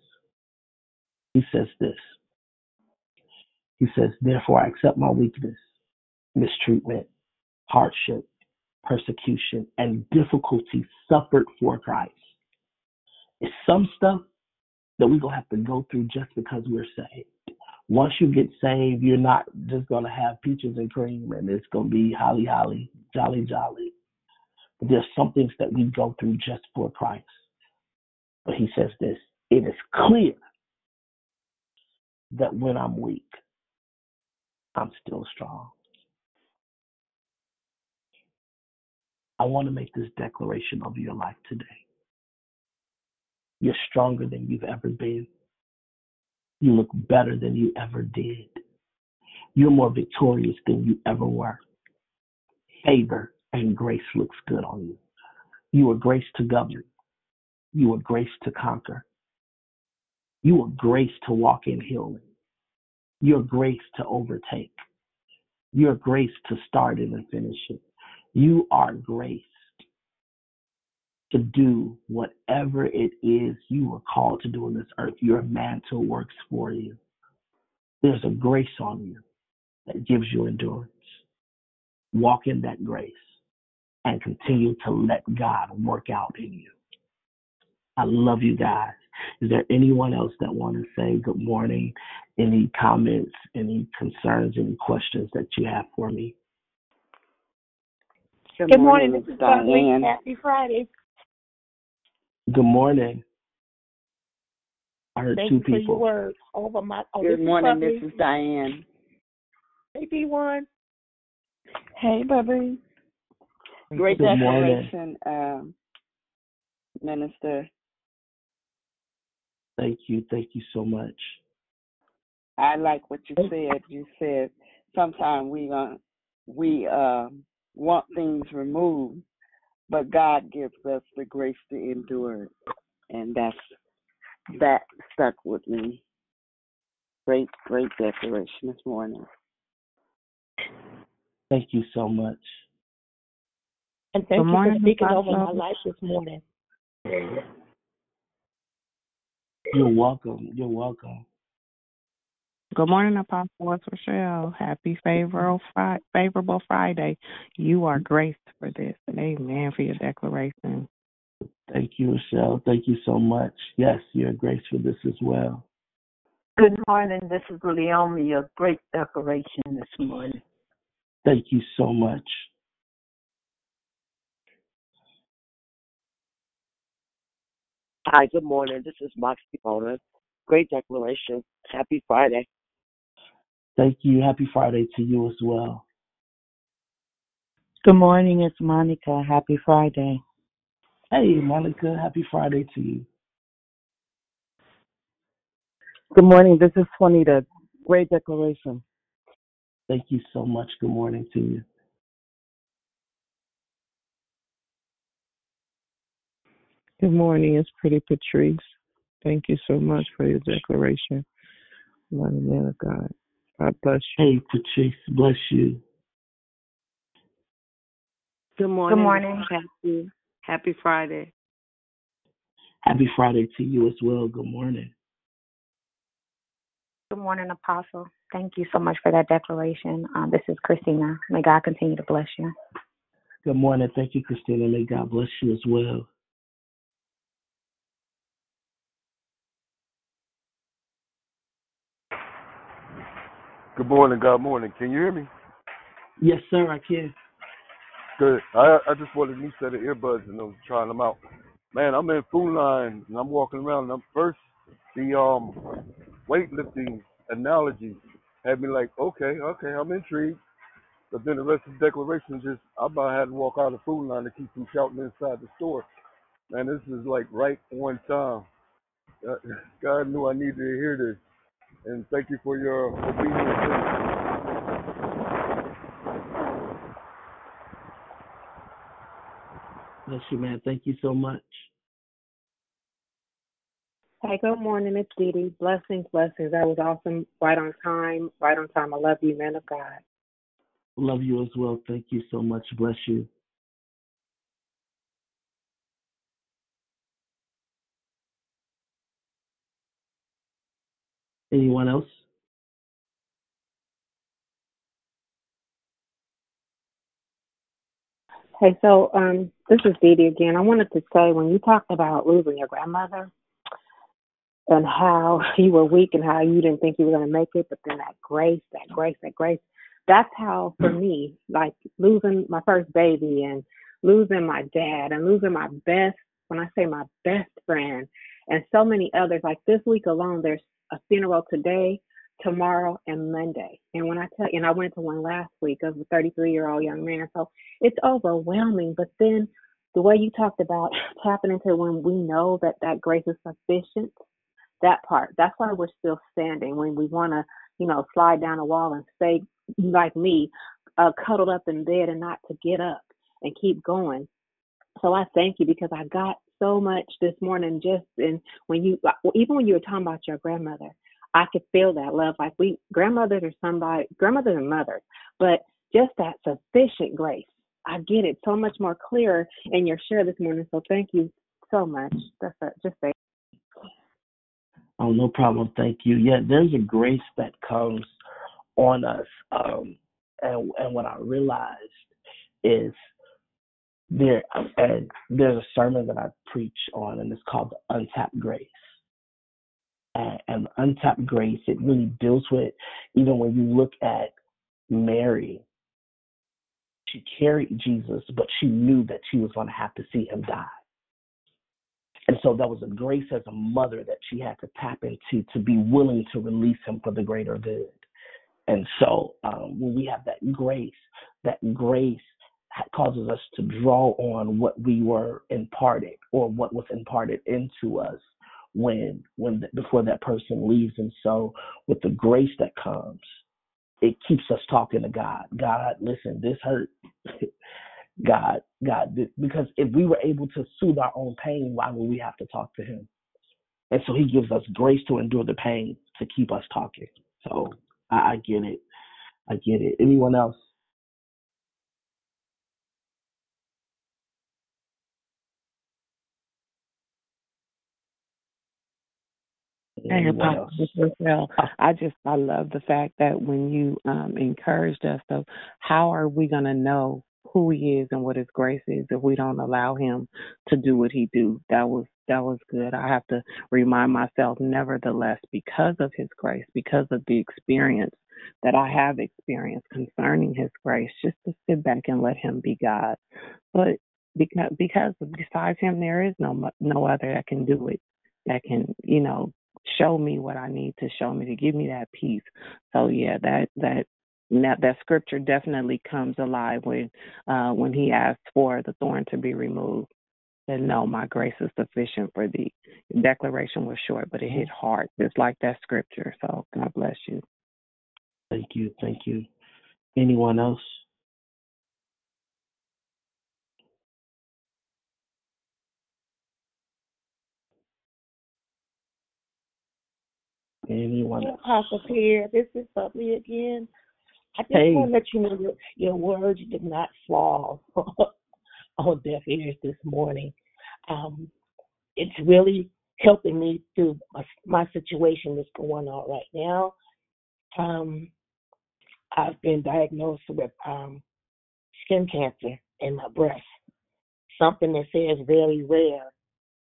He says this. He says, therefore, I accept my weakness, mistreatment, hardship, persecution, and difficulty suffered for Christ. It's some stuff that we're going to have to go through just because we're saved. Once you get saved, you're not just going to have peaches and cream and it's going to be holly, holly, jolly, jolly. But there's some things that we go through just for Christ. But he says this, it is clear that when I'm weak, I'm still strong. I want to make this declaration over your life today. You're stronger than you've ever been. You look better than you ever did. You're more victorious than you ever were. Favor and grace looks good on you. You are grace to govern. You are grace to conquer. You are grace to walk in healing. You're grace to overtake. You're grace to start it and finish it. You are grace to do whatever it is you were called to do on this earth. Your mantle works for you. There's a grace on you that gives you endurance. Walk in that grace and continue to let God work out in you. I love you guys. Is there anyone else that want to say good morning? Any comments, any concerns, any questions that you have for me? Good morning. This is Diane. Happy Friday. Good morning. I heard thank two people. You for your words over my, oh, good morning, this is Diane. Hey, B1. Hey, Bubby. Great good declaration, Minister. Thank you so much. I like what you said. You said sometimes we want things removed, but God gives us the grace to endure it, and that stuck with me. Great declaration this morning. Thank you so much. And thank you for speaking over my life this morning. You're welcome. You're welcome. Good morning, Apostle Rochelle. Happy favorable Friday. You are graced for this. Amen for your declaration. Thank you, Rochelle. Thank you so much. Yes, you're graced for this as well. Good morning. This is Leomi. Your great declaration this morning. Thank you so much. Hi, good morning. This is Moxie Bona. Great declaration. Happy Friday. Thank you. Happy Friday to you as well. Good morning. It's Monica. Happy Friday. Hey, Monica. Happy Friday to you. Good morning. This is Juanita. Great declaration. Thank you so much. Good morning to you. Good morning. It's Pretty Patrice. Thank you so much for your declaration. Mighty man of God. God bless you. Hey, Patrice. Bless you. Good morning. Good morning. Happy Friday. Happy Friday to you as well. Good morning. Good morning, Apostle. Thank you so much for that declaration. This is Christina. May God continue to bless you. Good morning. Thank you, Christina. May God bless you as well. Good morning, God morning. Can you hear me? Yes, sir, I can. Good. I just wanted a new set of earbuds and I'm trying them out. Man, I'm in food lines and I'm walking around and I'm first, the weightlifting analogy had me like, okay, I'm intrigued. But then the rest of the declaration just, I about had to walk out of the food line to keep from shouting inside the store. Man, this is like right on time. God knew I needed to hear this. And thank you for your obedience. Bless you, man. Thank you so much. Hi, good morning. It's Dee Dee. Blessings. That was awesome. Right on time. I love you, man of God. Love you as well. Thank you so much. Bless you. Anyone else? Okay, so this is Dee Dee again. I wanted to say, when you talked about losing your grandmother and how you were weak and how you didn't think you were going to make it, but then that grace, that's how, for me, like losing my first baby and losing my dad and losing my best, when I say my best friend, and so many others, like this week alone, there's a funeral today, tomorrow, and Monday. And when I tell you, and I went to one last week of a 33-year-old young man, so it's overwhelming. But then the way you talked about tapping into when we know that grace is sufficient, that part, that's why we're still standing when we want to, slide down a wall and stay like me, cuddled up in bed and not to get up and keep going. So I thank you because I got so much this morning, just in when you were talking about your grandmother, I could feel that love. Like grandmothers and mothers, but just that sufficient grace. I get it so much more clearer in your share this morning. So thank you so much. That's it. Just thank you. Oh, no problem. Thank you. Yeah, there's a grace that comes on us, and what I realized is. There's a sermon that I preach on, and it's called the Untapped Grace. And the Untapped Grace, it really deals with, even when you look at Mary, she carried Jesus, but she knew that she was going to have to see him die. And so that was a grace as a mother that she had to tap into to be willing to release him for the greater good. And so when we have that grace, causes us to draw on what we were imparted or what was imparted into us when before that person leaves. And so with the grace that comes, it keeps us talking to God. God, listen, this hurt. God, because if we were able to soothe our own pain, why would we have to talk to him? And so he gives us grace to endure the pain to keep us talking. So I get it. Anyone else? Well, I love the fact that when you encouraged us, so how are we going to know who he is and what his grace is if we don't allow him to do what he do? That was good. I have to remind myself, nevertheless, because of his grace, because of the experience that I have experienced concerning his grace, just to sit back and let him be God. But because besides him, there is no other that can do it, that can, show me what I need to show me to give me that peace. So yeah, that scripture definitely comes alive when he asks for the thorn to be removed. And no, my grace is sufficient for thee. The declaration was short, but it hit hard, just like that scripture. So God bless you. Thank you. Thank you. Anyone else? Anyone else? Apostle Pierre, this is me again. I just want to let you know your words did not fall on deaf ears this morning. It's really helping me through my situation that's going on right now. I've been diagnosed with skin cancer in my breast, something that says very rare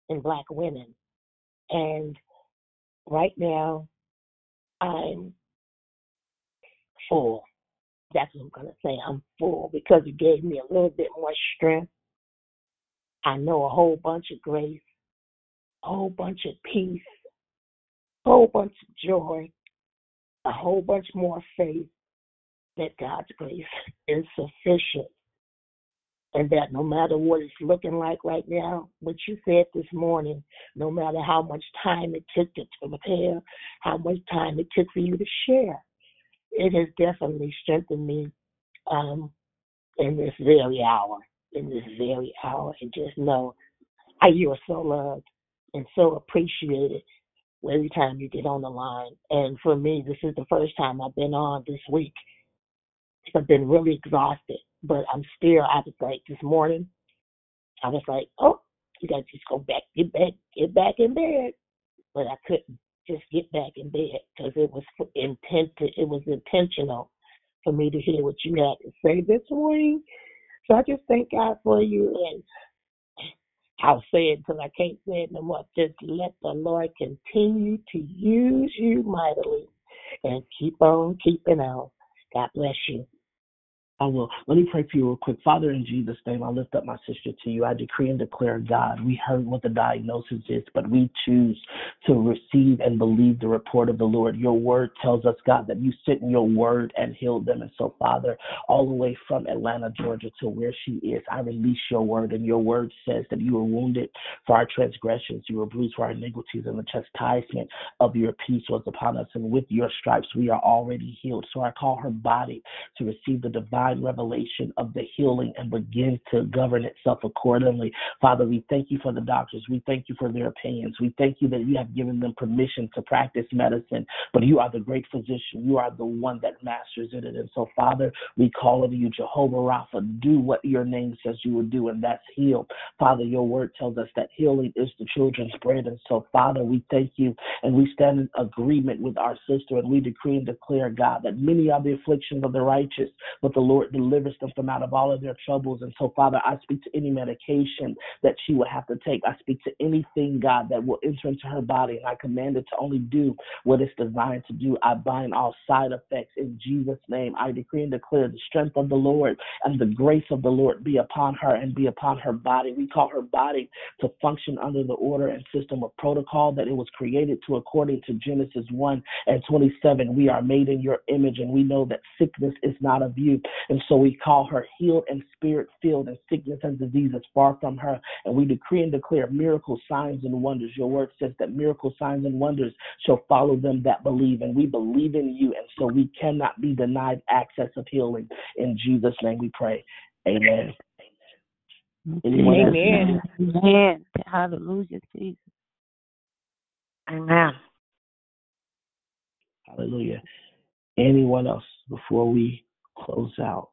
in Black women. And right now, I'm full. That's what I'm going to say. I'm full because it gave me a little bit more strength. I know a whole bunch of grace, a whole bunch of peace, a whole bunch of joy, a whole bunch more faith that God's grace is sufficient and that no matter what it's looking like right now, what you said this morning, no matter how much time it took to prepare, how much time it took for you to share, it has definitely strengthened me in this very hour. And just know you are so loved and so appreciated every time you get on the line. And for me, this is the first time I've been on this week. I've been really exhausted, but this morning, I was like, oh, you got to just go back, get back in bed. But I couldn't just get back in bed because it was intentional for me to hear what you had to say this morning. So I just thank God for you, and I'll say it until I can't say it no more. Just let the Lord continue to use you mightily and keep on keeping on. God bless you. I will. Let me pray for you real quick. Father, in Jesus' name, I lift up my sister to you. I decree and declare, God, we heard what the diagnosis is, but we choose to receive and believe the report of the Lord. Your word tells us, God, that you sent your word and healed them. And so, Father, all the way from Atlanta, Georgia to where she is, I release your word. And your word says that you were wounded for our transgressions. You were bruised for our iniquities, and the chastisement of your peace was upon us. And with your stripes, we are already healed. So I call her body to receive the divine revelation of the healing and begin to govern itself accordingly. Father, we thank you for the doctors. We thank you for their opinions. We thank you that you have given them permission to practice medicine, but you are the great physician. You are the one that masters it. And so, Father, we call on you, Jehovah Rapha, do what your name says you will do, and that's heal. Father, your word tells us that healing is the children's bread. And so, Father, we thank you, and we stand in agreement with our sister, and we decree and declare, God, that many are the afflictions of the righteous, but the Lord delivers them from out of all of their troubles. And so, Father, I speak to any medication that she would have to take. I speak to anything, God, that will enter into her body, and I command it to only do what it's designed to do. I bind all side effects in Jesus' name. I decree and declare the strength of the Lord and the grace of the Lord be upon her and be upon her body. We call her body to function under the order and system of protocol that it was created to according to Genesis 1:27. We are made in your image, and we know that sickness is not of you. And so we call her healed and spirit-filled, and sickness and disease is far from her. And we decree and declare miracles, signs, and wonders. Your word says that miracles, signs, and wonders shall follow them that believe. And we believe in you, and so we cannot be denied access of healing. In Jesus' name we pray. Amen. Amen. Amen. Hallelujah, Jesus. Amen. Hallelujah. Anyone else before we close out?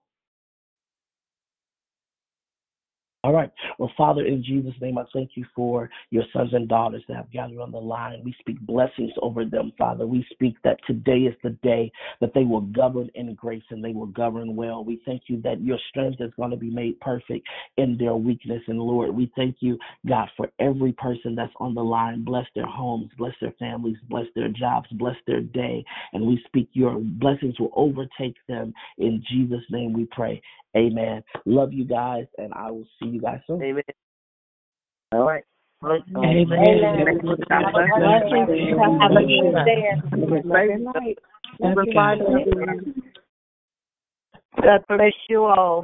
All right. Well, Father, in Jesus' name, I thank you for your sons and daughters that have gathered on the line. We speak blessings over them, Father. We speak that today is the day that they will govern in grace and they will govern well. We thank you that your strength is going to be made perfect in their weakness. And Lord, we thank you, God, for every person that's on the line. Bless their homes, bless their families, bless their jobs, bless their day. And we speak your blessings will overtake them. In Jesus' name we pray. Amen. Love you guys, and I will see you guys soon. Amen. All right. Amen. Amen. Have a good day. God bless you all.